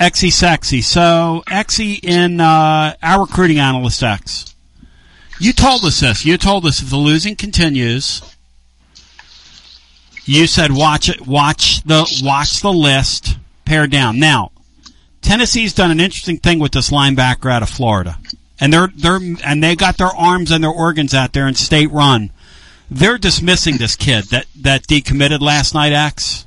Exy Sexy. So, Exy in our recruiting analyst X. You told us this. You told us if the losing continues, you said watch the list, pare down. Now, Tennessee's done an interesting thing with this linebacker out of Florida. And they got their arms and their organs out there in state run. They're dismissing this kid that decommitted last night, X.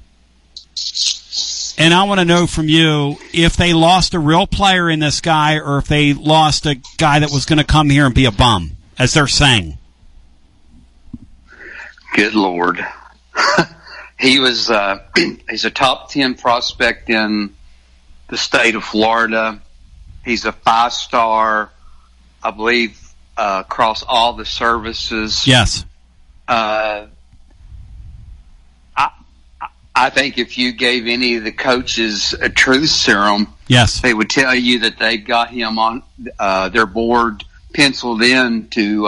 And I want to know from you if they lost a real player in this guy or if they lost a guy that was going to come here and be a bum, as they're saying. Good Lord. He was he's a top 10 prospect in the state of Florida. He's a 5-star, I believe, across all the services. Yes. I think if you gave any of the coaches a truth serum, yes, they would tell you that they got him on their board penciled in to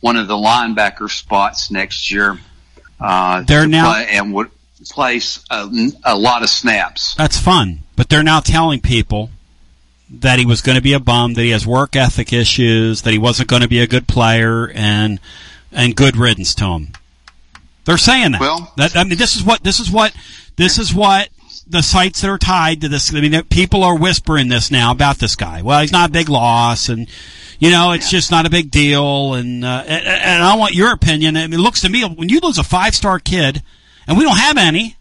one of the linebacker spots next year. They're now and would place a lot of snaps. That's fun, but they're now telling people that he was going to be a bum, that he has work ethic issues, that he wasn't going to be a good player, and good riddance to him. They're saying that. Well, this is what the sites that are tied to this. I mean, people are whispering this now about this guy. Well, he's not a big loss, and it's just not a big deal. And I want your opinion. I mean, it looks to me when you lose a 5-star kid, and we don't have any,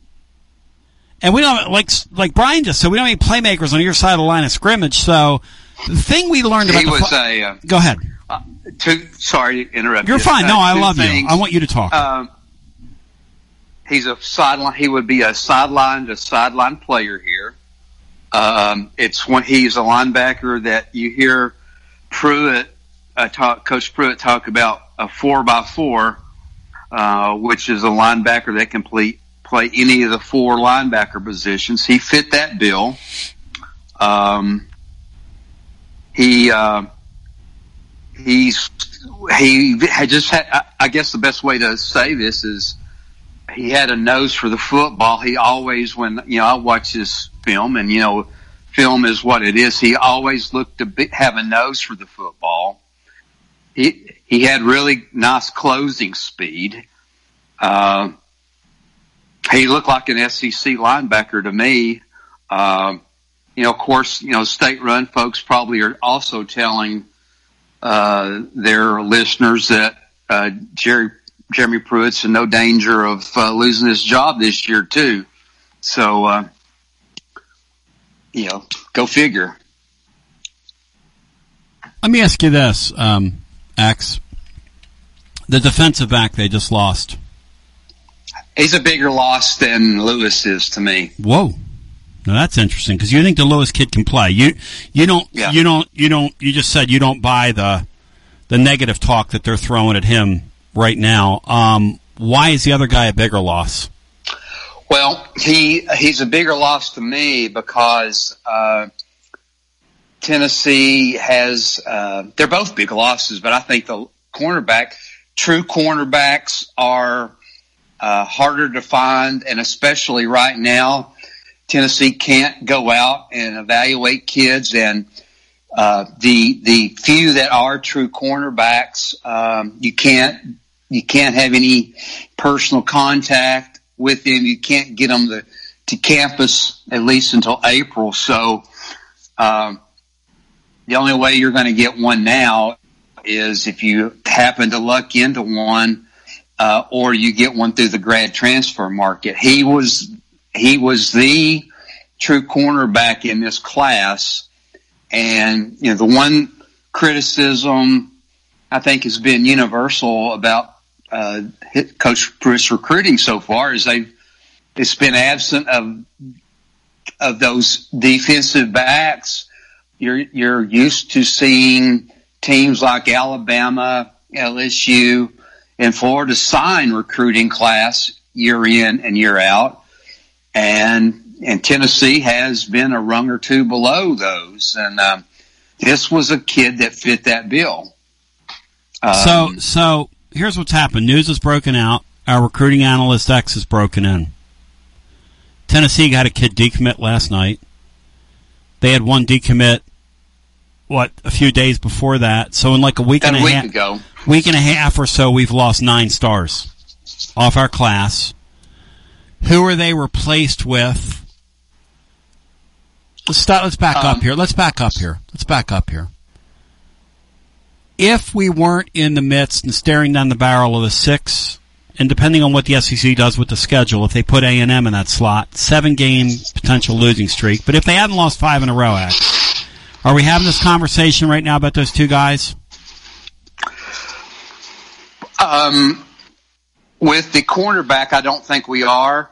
and we don't like Brian just said, we don't have any playmakers on your side of the line of scrimmage. So the thing we learned about go ahead. Sorry to interrupt. You're fine. No, I love you. I want you to talk. He's a sideline. He would be a sideline to sideline player here. It's when he's a linebacker that you hear Pruitt Coach Pruitt talk about a 4x4, which is a linebacker that can play any of the four linebacker positions. He fit that bill. I guess the best way to say this is, he had a nose for the football. He always, I watch his film, and film is what it is. He always looked to have a nose for the football. He had really nice closing speed. He looked like an SEC linebacker to me. Of course, state-run folks probably are also telling their listeners that Jeremy Pruitt's in no danger of losing his job this year, too. So, go figure. Let me ask you this, X. The defensive back they just lost. He's a bigger loss than Lewis is to me. Whoa. Now that's interesting because you think the Lewis kid can play. You just said you don't buy the negative talk that they're throwing at him right now. Why is the other guy a bigger loss? Well, he's a bigger loss to me because Tennessee has they're both big losses, but I think the true cornerbacks are harder to find, and especially right now Tennessee can't go out and evaluate kids, and the few that are true cornerbacks, you can't have any personal contact with them. You can't get them to campus at least until April. So the only way you're going to get one now is if you happen to luck into one, or you get one through the grad transfer market. He was the true cornerback in this class, and the one criticism I think has been universal about Coach Pruitt's recruiting so far is it's been absent of those defensive backs. You're used to seeing teams like Alabama, LSU, and Florida sign recruiting class year in and year out, and Tennessee has been a rung or two below those, and this was a kid that fit that bill. So here's what's happened. News has broken out. Our recruiting analyst X has broken in. Tennessee got a kid decommit last night. They had one decommit, a few days before that. So in like a week and a half or so, we've lost 9 stars off our class. Who are they replaced with? Let's back up here. If we weren't in the midst and staring down the barrel of a 6, and depending on what the SEC does with the schedule, if they put A&M in that slot, 7-game potential losing streak. But if they hadn't lost 5 in a row, are we having this conversation right now about those 2 guys? With the cornerback, I don't think we are.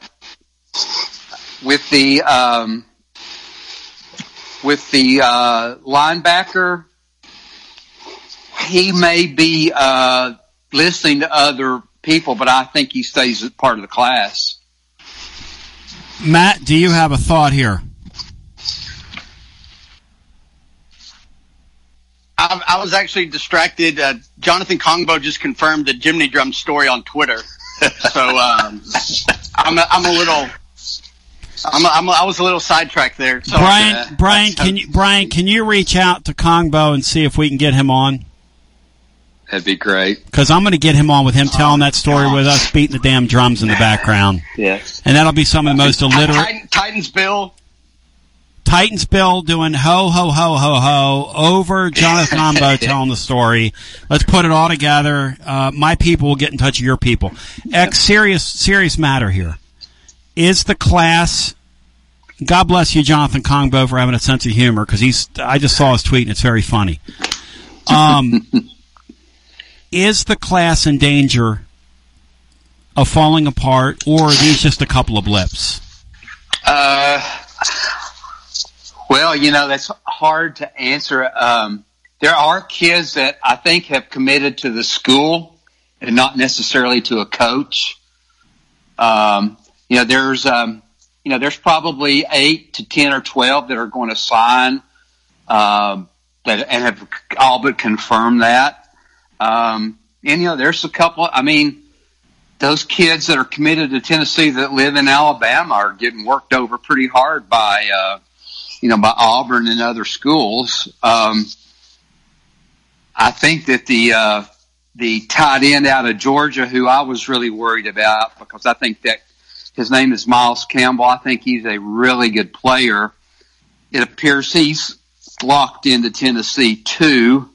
With the linebacker, he may be listening to other people, but I think he stays as part of the class. Matt, do you have a thought here? I was actually distracted. Jonathan Kongbo just confirmed the Jimmy Drum story on Twitter, so I was a little sidetracked there. So Brian, can you reach out to Kongbo and see if we can get him on? That'd be great. Because I'm going to get him on with him telling that story with us beating the damn drums in the background. Yes. And that'll be some of the most illiterate. Titans Bill doing ho, ho, ho, ho, ho over Jonathan Kongbo telling the story. Let's put it all together. My people will get in touch with your people. Serious matter here. Is the class, God bless you, Jonathan Kongbo, for having a sense of humor, because I just saw his tweet and it's very funny. Is the class in danger of falling apart, or are these just a couple of blips? Well, that's hard to answer. There are kids that I think have committed to the school and not necessarily to a coach. There's probably 8 to 10 or 12 that are going to sign, and have all but confirmed that. There's a couple. I mean, those kids that are committed to Tennessee that live in Alabama are getting worked over pretty hard by Auburn and other schools. I think that the tight end out of Georgia, who I was really worried about, because I think that his name is Miles Campbell. I think he's a really good player. It appears he's locked into Tennessee too.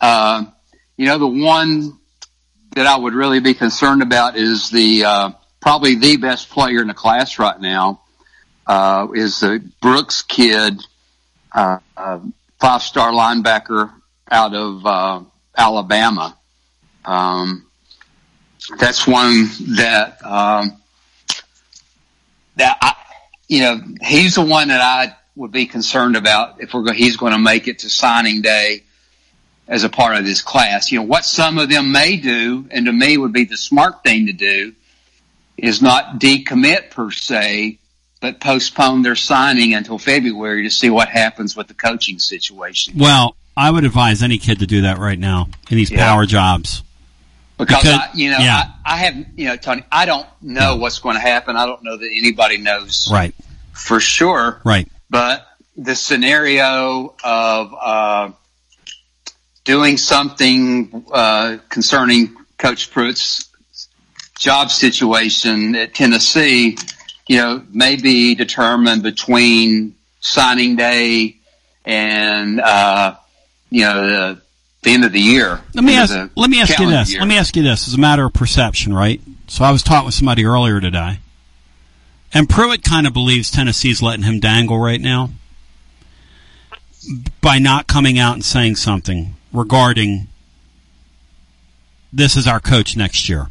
The one that I would really be concerned about is probably the best player in the class right now, is the Brooks kid, 5-star linebacker out of Alabama. That's one that, he's the one that I would be concerned about if he's going to make it to signing day as a part of this class. What some of them may do, and to me would be the smart thing to do, is not decommit per se, but postpone their signing until February to see what happens with the coaching situation. Well, I would advise any kid to do that right now in these power jobs. Because Tony, I don't know what's going to happen. I don't know that anybody knows for sure. Right. But the scenario of doing something concerning Coach Pruitt's job situation at Tennessee, may be determined between signing day and the end of the year. Let me ask you this. It's a matter of perception, right? So I was talking with somebody earlier today, and Pruitt kind of believes Tennessee's letting him dangle right now by not coming out and saying something regarding this is our coach next year.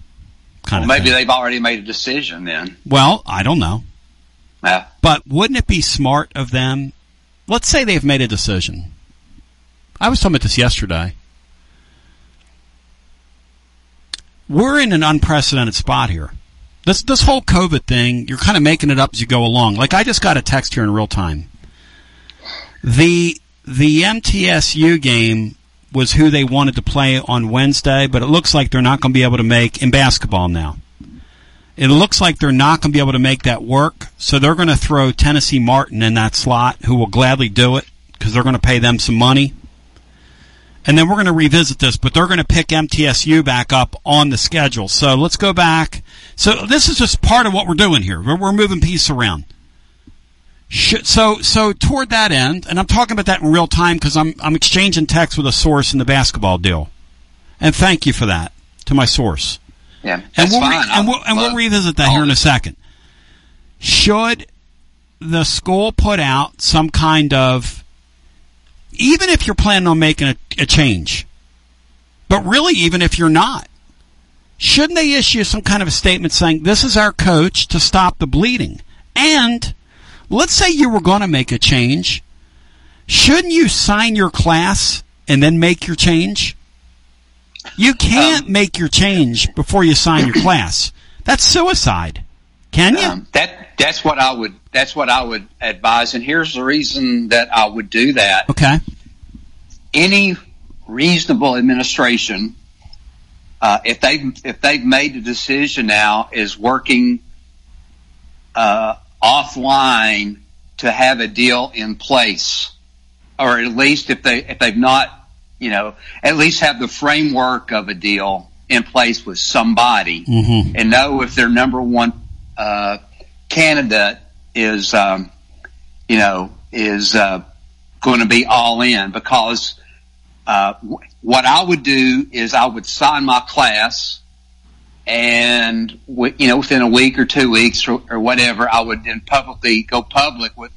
Maybe they've already made a decision then. Well, I don't know. Yeah. But wouldn't it be smart of them? Let's say they've made a decision. I was talking about this yesterday. We're in an unprecedented spot here. This whole COVID thing, you're kind of making it up as you go along. Like, I just got a text here in real time. The MTSU game was who they wanted to play on Wednesday, but it looks like they're not going to be able to make in basketball now. It looks like they're not going to be able to make that work, so they're going to throw Tennessee Martin in that slot, who will gladly do it because they're going to pay them some money. And then we're going to revisit this, but they're going to pick MTSU back up on the schedule. So let's go back. So this is just part of what we're doing here. We're moving pieces around. So toward that end, and I'm talking about that in real time because I'm exchanging text with a source in the basketball deal. And thank you for that to my source. Yeah, that's fine. We'll revisit that here in a second. Should the school put out some kind of, even if you're planning on making a change, but really even if you're not, shouldn't they issue some kind of a statement saying, this is our coach to stop the bleeding? And let's say you were going to make a change. Shouldn't you sign your class and then make your change? You can't make your change before you sign your class. That's suicide. Can you? That's what I would advise, and here's the reason that I would do that. Okay. Any reasonable administration, if they've made a decision now, is working offline to have a deal in place, or at least if they've not. You know, at least have the framework of a deal in place with somebody, mm-hmm. and know if their number one candidate is going to be all in. Because what I would do is I would sign my class, and within a week or 2 weeks or whatever, I would then publicly go public with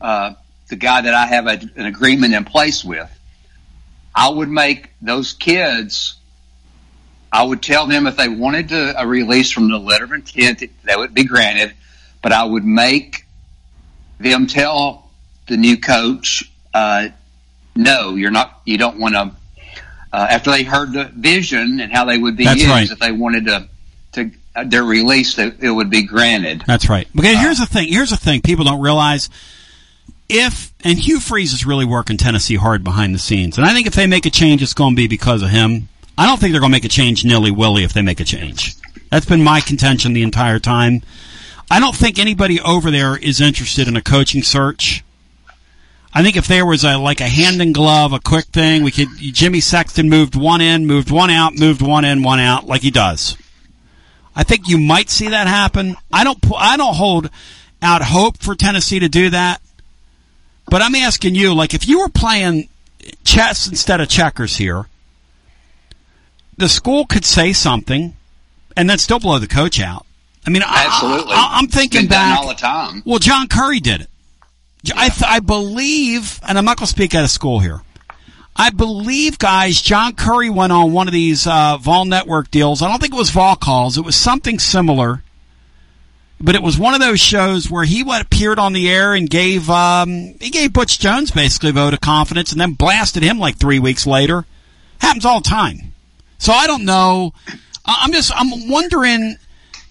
the guy that I have an agreement in place with. I would make those kids, I would tell them if they wanted a release from the letter of intent, that would be granted, but I would make them tell the new coach, no, you don't want to, after they heard the vision and how they would be that's used, right. If they wanted to their release, that it would be granted. That's right. Because here's the thing people don't realize. And Hugh Freeze is really working Tennessee hard behind the scenes. And I think if they make a change, it's going to be because of him. I don't think they're going to make a change nilly-willy if they make a change. That's been my contention the entire time. I don't think anybody over there is interested in a coaching search. I think if there was a hand-in-glove, a quick thing, Jimmy Sexton moved one in, moved one out, moved one in, one out, like he does. I think you might see that happen. I don't hold out hope for Tennessee to do that. But I'm asking you, if you were playing chess instead of checkers here, the school could say something and then still blow the coach out. I mean, absolutely. I'm thinking back all the time. Well, John Curry did it. Yeah. I believe, and I'm not going to speak out of school here. I believe, guys, John Curry went on one of these Vol Network deals. I don't think it was Vol Calls. It was something similar. But it was one of those shows where he appeared on the air and gave Butch Jones basically a vote of confidence and then blasted him 3 weeks later. Happens all the time. So I don't know. I'm wondering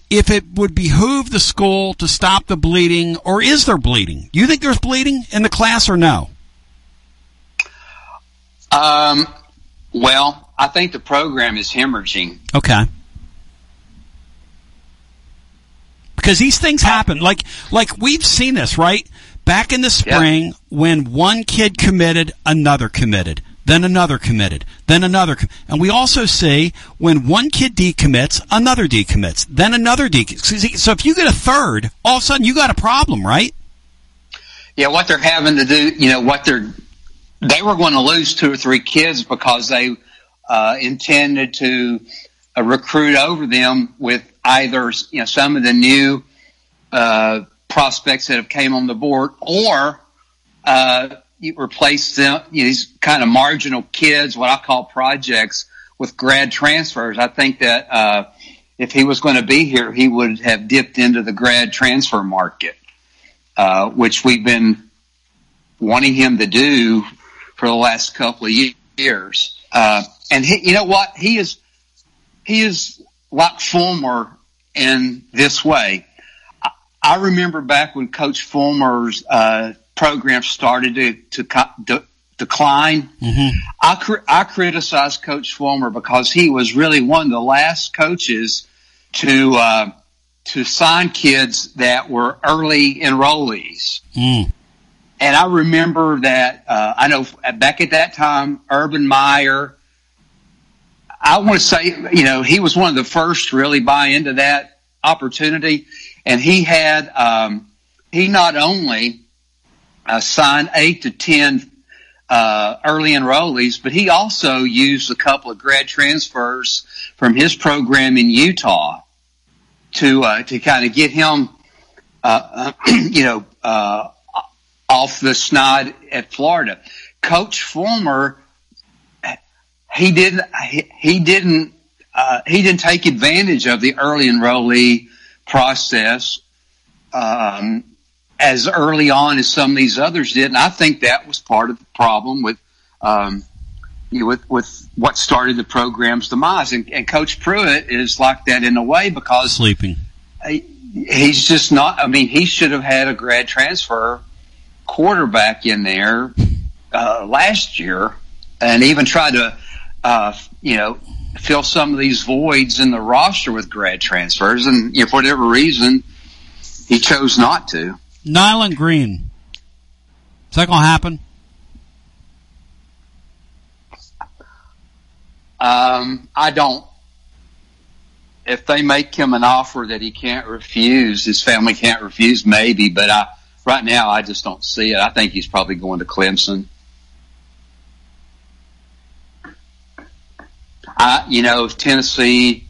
if it would behoove the school to stop the bleeding, or is there bleeding? Do you think there's bleeding in the class or no? Well, I think the program is hemorrhaging. Okay. Because these things happen. Like we've seen this, right? Back in the spring, yeah. When one kid committed, another committed. Then another committed. Then another. And we also see when one kid decommits, another decommits. Then another decommits. So if you get a third, all of a sudden you got a problem, right? Yeah, what they're having to do, they were going to lose 2 or 3 kids because they intended to recruit over them with either some of the new prospects that have came on the board, or you replace them, these kind of marginal kids, what I call projects, with grad transfers. I think that if he was going to be here, he would have dipped into the grad transfer market, which we've been wanting him to do for the last couple of years. And he, you know what? He is like Fulmer in this way. I remember back when Coach Fulmer's program started to decline. Mm-hmm. I criticized Coach Fulmer because he was really one of the last coaches to sign kids that were early enrollees. Mm. And I remember that, I know back at that time, Urban Meyer, I want to say, you know, he was one of the first to really buy into that opportunity. And he had, he not only signed 8 to 10 early enrollees, but he also used a couple of grad transfers from his program in Utah to kind of get him, you know, off the snide at Florida. Coach Fulmer, he didn't take advantage of the early enrollee process as early on as some of these others did, and I think that was part of the problem with what started the program's demise. And Coach Pruitt is like that in a way because he's just not. I mean, he should have had a grad transfer quarterback in there last year, and even try to fill some of these voids in the roster with grad transfers, and for whatever reason he chose not to. Nylon Green, is that gonna happen? I don't. If they make him an offer that he can't refuse, his family can't refuse, maybe, but right now, I just don't see it. I think he's probably going to Clemson. If Tennessee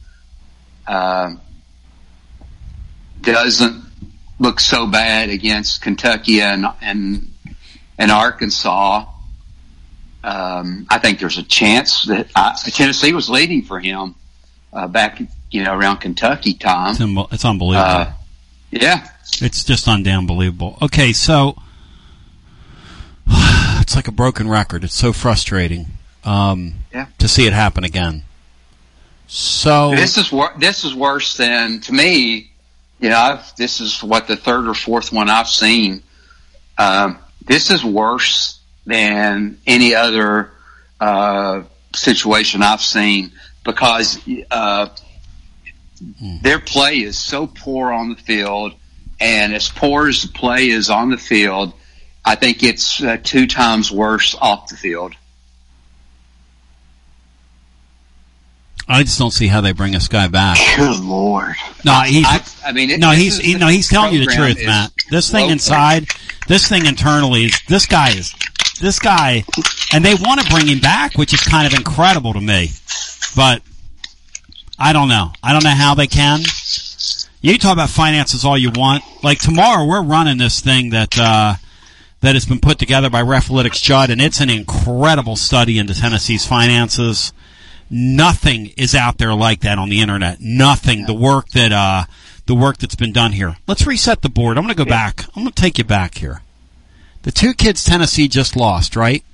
doesn't look so bad against Kentucky and Arkansas, I think there's a chance that Tennessee was leading for him back, around Kentucky time. It's unbelievable. Yeah. It's just unbelievable. Okay, so it's like a broken record. It's so frustrating to see it happen again. So this is worse than, to me, this is what the third or fourth one I've seen. This is worse than any other situation I've seen because their play is so poor on the field. And as poor as the play is on the field, I think it's 2 times worse off the field. I just don't see how they bring this guy back. Good Lord! No, he's telling you the truth, Matt. This thing inside, this thing internally, this guy, and they want to bring him back, which is kind of incredible to me. But I don't know. I don't know how they can. You can talk about finances all you want. Like tomorrow, we're running this thing that has been put together by Refalytics Judd, and it's an incredible study into Tennessee's finances. Nothing is out there like that on the internet. Nothing. The work that's been done here. Let's reset the board. I'm going to go back. I'm going to take you back here. The 2 kids Tennessee just lost, right?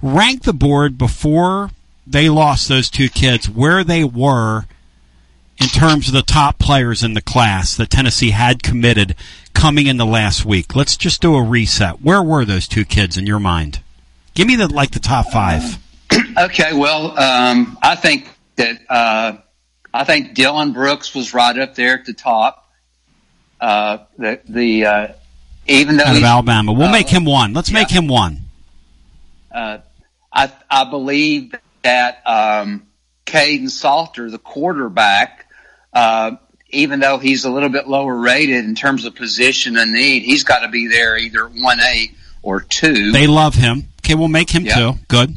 Rank the board before they lost those 2 kids where they were in terms of the top players in the class that Tennessee had committed coming in the last week. Let's just do a reset. Where were those 2 kids in your mind? Give me the top 5. Okay, well, I think Dylan Brooks was right up there at the top. Even though out of Alabama, we'll make him 1. Let's make him 1. I believe that Caden Salter, the quarterback. Even though he's a little bit lower rated in terms of position and need, he's got to be there either 1A or 2. They love him. Okay, we'll make him 2. Good.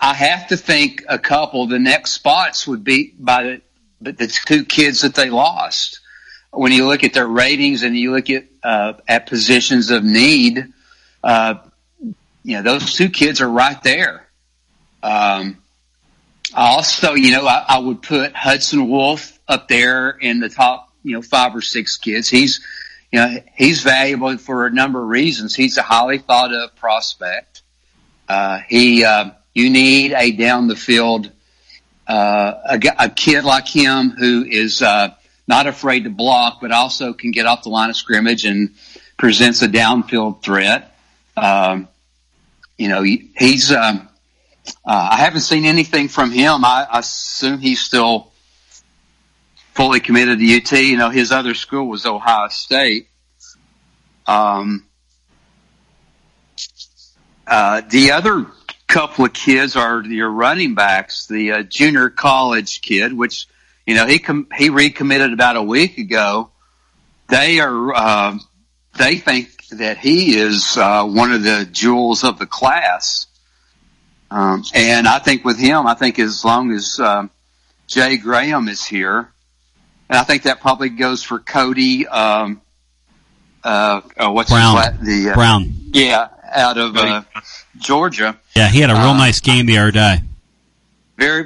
I have to think a couple. The next spots would be by the 2 kids that they lost. When you look at their ratings and you look at positions of need, those 2 kids are right there. Also, I would put Hudson Wolf up there in the top, 5 or 6 kids. He's valuable for a number of reasons. He's a highly thought of prospect. You need a down the field, a kid like him who is not afraid to block, but also can get off the line of scrimmage and presents a downfield threat. He's. I haven't seen anything from him. I assume he's still fully committed to UT. You know, his other school was Ohio State. The other couple of kids are your running backs. The junior college kid, which, you know, he recommitted about a week ago. They are they think that he is one of the jewels of the class. And I think with him, I think as long as Jay Graham is here, and I think that probably goes for Cody. What's Brown? The Brown, yeah, out of Georgia. Yeah, he had a real nice game the other day.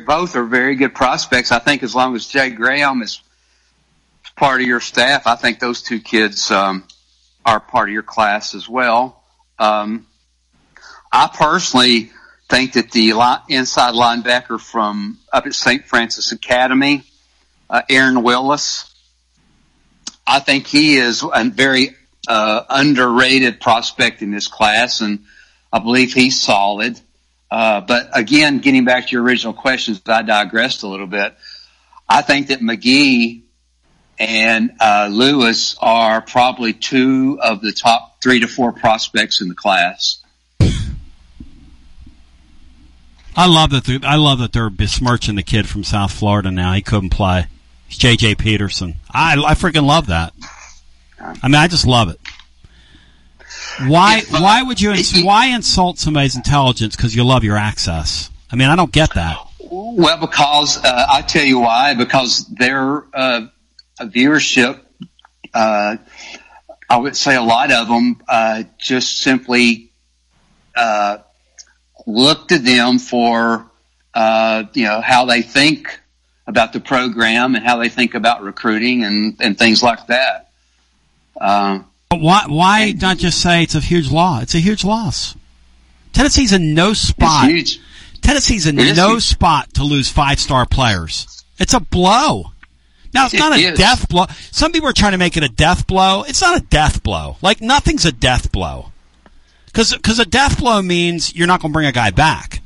Both are very good prospects. I think as long as Jay Graham is part of your staff, I think those two kids are part of your class as well. I personally think that the inside linebacker from up at St. Francis Academy, Aaron Willis, I think he is a very underrated prospect in this class, and I believe he's solid. But again, getting back to your original questions, I digressed a little bit. I think that McGee and Lewis are probably two of the top 3 to 4 prospects in the class. I love that they're besmirching the kid from South Florida now. He couldn't play. It's JJ Peterson. I freaking love that. I mean, I just love it. Why would you insult somebody's intelligence because you love your access? I mean, I don't get that. Well, because I tell you why. Because their viewership, I would say a lot of them just simply look to them for you know, how they think about the program and how they think about recruiting and things like that. But why not just say it's a huge loss? It's a huge loss. Tennessee's in no spot. It's huge. Tennessee's in no spot to lose 5-star players. It's a blow. Now, it's not a death blow. Some people are trying to make it a death blow. It's not a death blow. Like, nothing's a death blow. Because a death blow means you're not going to bring a guy back.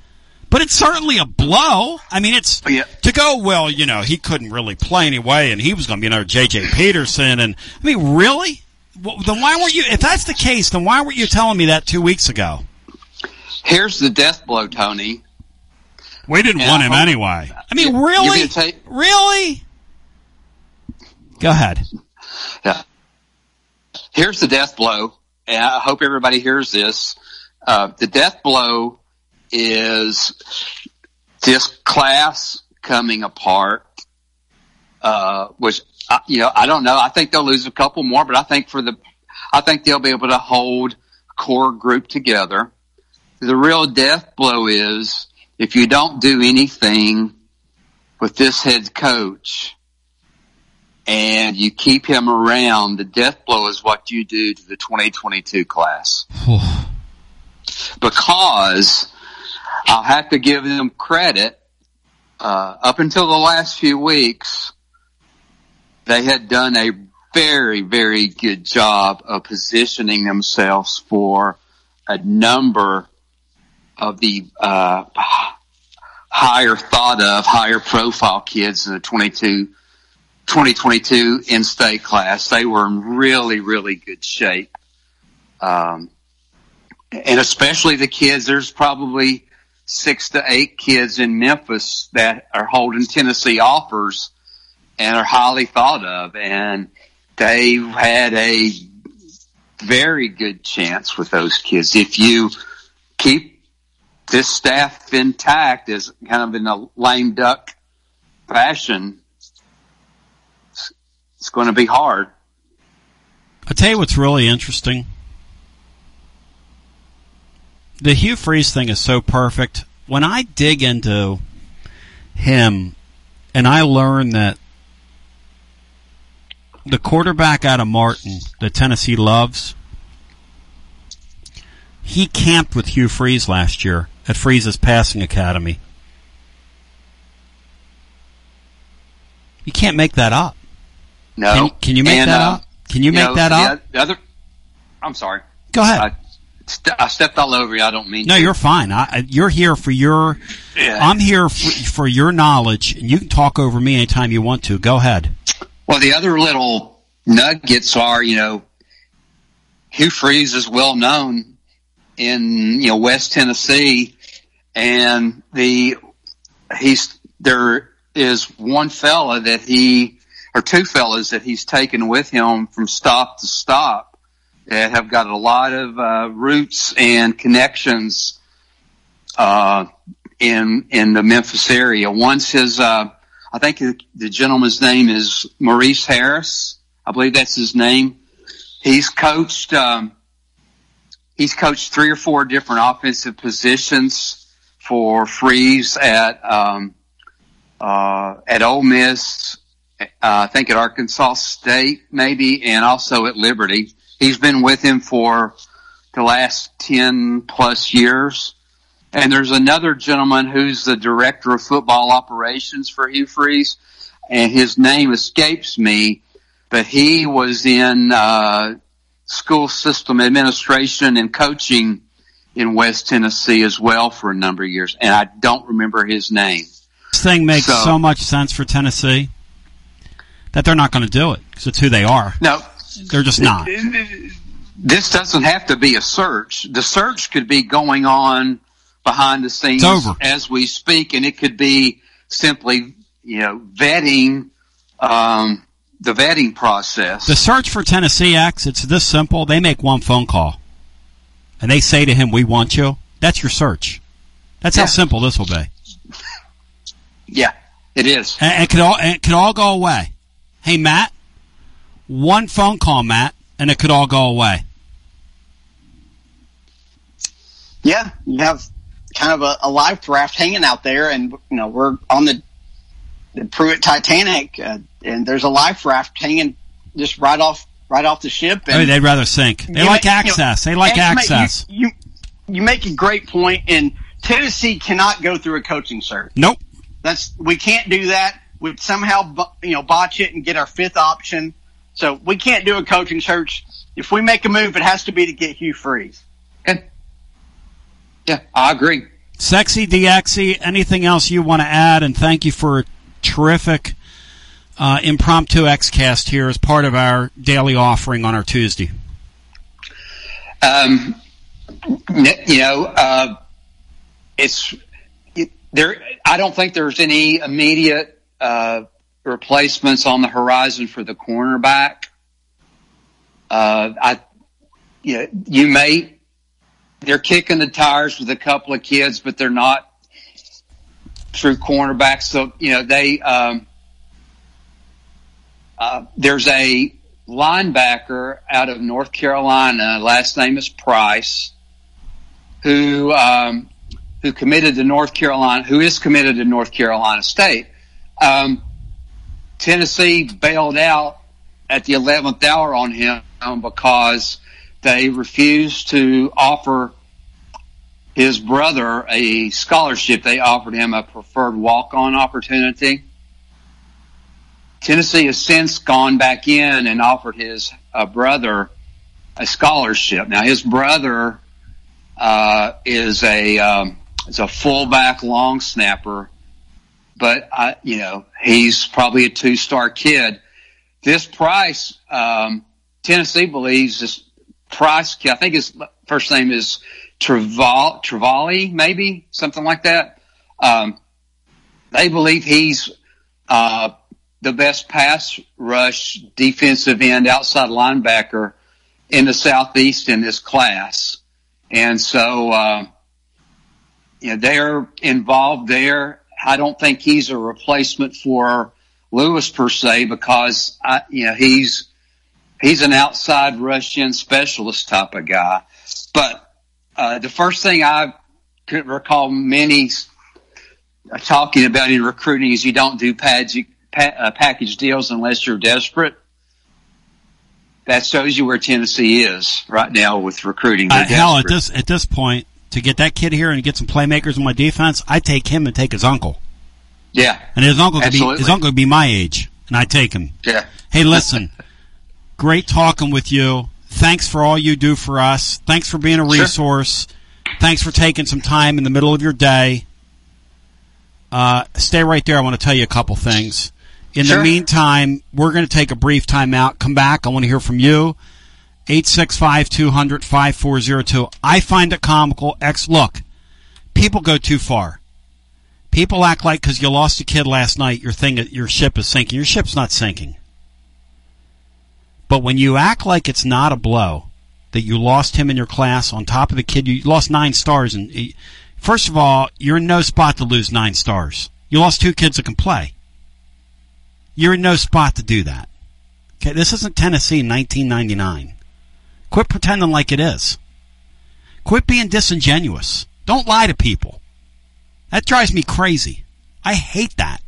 But it's certainly a blow. I mean, it's to go, well, you know, he couldn't really play anyway, and he was going to be another J.J. Peterson. And I mean, really? Well, then why weren't you, if that's the case, then why weren't you telling me that 2 weeks ago? Here's the death blow, Tony. We didn't want him anyway. I mean, really? Really? Go ahead. Yeah. Here's the death blow. And I hope everybody hears this. The death blow is this class coming apart, which, you know, I don't know. I think they'll lose a couple more, but I think they'll be able to hold core group together. The real death blow is if you don't do anything with this head coach and you keep him around, the death blow is what you do to the 2022 class. Because I'll have to give them credit, up until the last few weeks, they had done a very, very good job of positioning themselves for a number of the higher thought of, higher profile kids in the 2022 in-state class. They were in really, really good shape. And especially the kids, there's probably 6 to 8 kids in Memphis that are holding Tennessee offers and are highly thought of. And they had a very good chance with those kids. If you keep this staff intact as kind of in a lame duck fashion, it's going to be hard. I'll tell you what's really interesting. The Hugh Freeze thing is so perfect. When I dig into him and I learn that the quarterback out of Martin that Tennessee loves, he camped with Hugh Freeze last year at Freeze's Passing Academy. You can't make that up. No. Can you make that up? Can you make that up? I'm sorry. Go ahead. I stepped all over you. I don't mean. No, you're fine. You're here for your. Yeah. I'm here for your knowledge, and you can talk over me anytime you want to. Go ahead. Well, the other little nuggets are, Hugh Freeze is well known in West Tennessee, and there is one fella that or two fellas that he's taken with him from stop to stop, that have got a lot of roots and connections in the Memphis area. One's his, I think the gentleman's name is Maurice Harris. I believe that's his name. He's coached three or four different offensive positions for Freeze at Ole Miss, I think at Arkansas State maybe, and also at Liberty. He's been with him for the last 10-plus years. And there's another gentleman who's the director of football operations for Hugh Freeze, and his name escapes me, but he was in school system administration and coaching in West Tennessee as well for a number of years, and I don't remember his name. This thing makes so much sense for Tennessee that they're not going to do it because it's who they are. No. They're just not. This doesn't have to be a search. The search could be going on behind the scenes as we speak, and it could be simply, vetting, the vetting process. The search for Tennessee acts, it's this simple. They make one phone call, and they say to him, "We want you." That's your search. That's how simple this will be. Yeah, it is. And it could all go away. Hey, Matt. One phone call, Matt, and it could all go away. Yeah, you have kind of a live draft hanging out there, and we're on the Pruitt Titanic, and there's a live raft hanging just right off the ship. And they'd rather sink. They like access. They like access. You make a great point, and Tennessee cannot go through a coaching search. Nope, we can't do that. We'd somehow botch it and get our fifth option. So we can't do a coaching search. If we make a move, it has to be to get Hugh Freeze. Okay. Yeah, I agree. Sexy DXy, anything else you want to add? And thank you for a terrific impromptu XCast here as part of our daily offering on our Tuesday. I don't think there's any immediate replacements on the horizon for the cornerback. They're kicking the tires with a couple of kids, but they're not true cornerbacks. So, there's a linebacker out of North Carolina, last name is Price, who committed to North Carolina, who is committed to North Carolina State. Tennessee bailed out at the 11th hour on him because they refused to offer his brother a scholarship. They offered him a preferred walk-on opportunity. Tennessee has since gone back in and offered his brother a scholarship. Now, his brother is a fullback long snapper. But, he's probably a two-star kid. This Price, Tennessee believes this Price, I think his first name is Travol, maybe, something like that. They believe he's the best pass rush defensive end outside linebacker in the Southeast in this class. And so, they're involved there. I don't think he's a replacement for Lewis per se because he's an outside rush-in specialist type of guy. But the first thing I could recall many talking about in recruiting is you don't do package deals unless you're desperate. That shows you where Tennessee is right now with recruiting. Hell, at this point, to get that kid here and get some playmakers in my defense, I take him and take his uncle. Yeah. And his uncle could be my age, and I take him. Yeah. Hey, listen, great talking with you. Thanks for all you do for us. Thanks for being a resource. Sure. Thanks for taking some time in the middle of your day. Stay right there. I want to tell you a couple things. In the meantime, we're going to take a brief time out. Come back. I want to hear from you. 865-200-5402. I find it comical. Look, people go too far. People act like because you lost a kid last night, your ship is sinking. Your ship's not sinking. But when you act like it's not a blow, that you lost him in your class on top of the kid, you lost 9 stars. And first of all, you're in no spot to lose 9 stars. You lost 2 kids that can play. You're in no spot to do that. Okay, this isn't Tennessee in 1999. Quit pretending like it is. Quit being disingenuous. Don't lie to people. That drives me crazy. I hate that.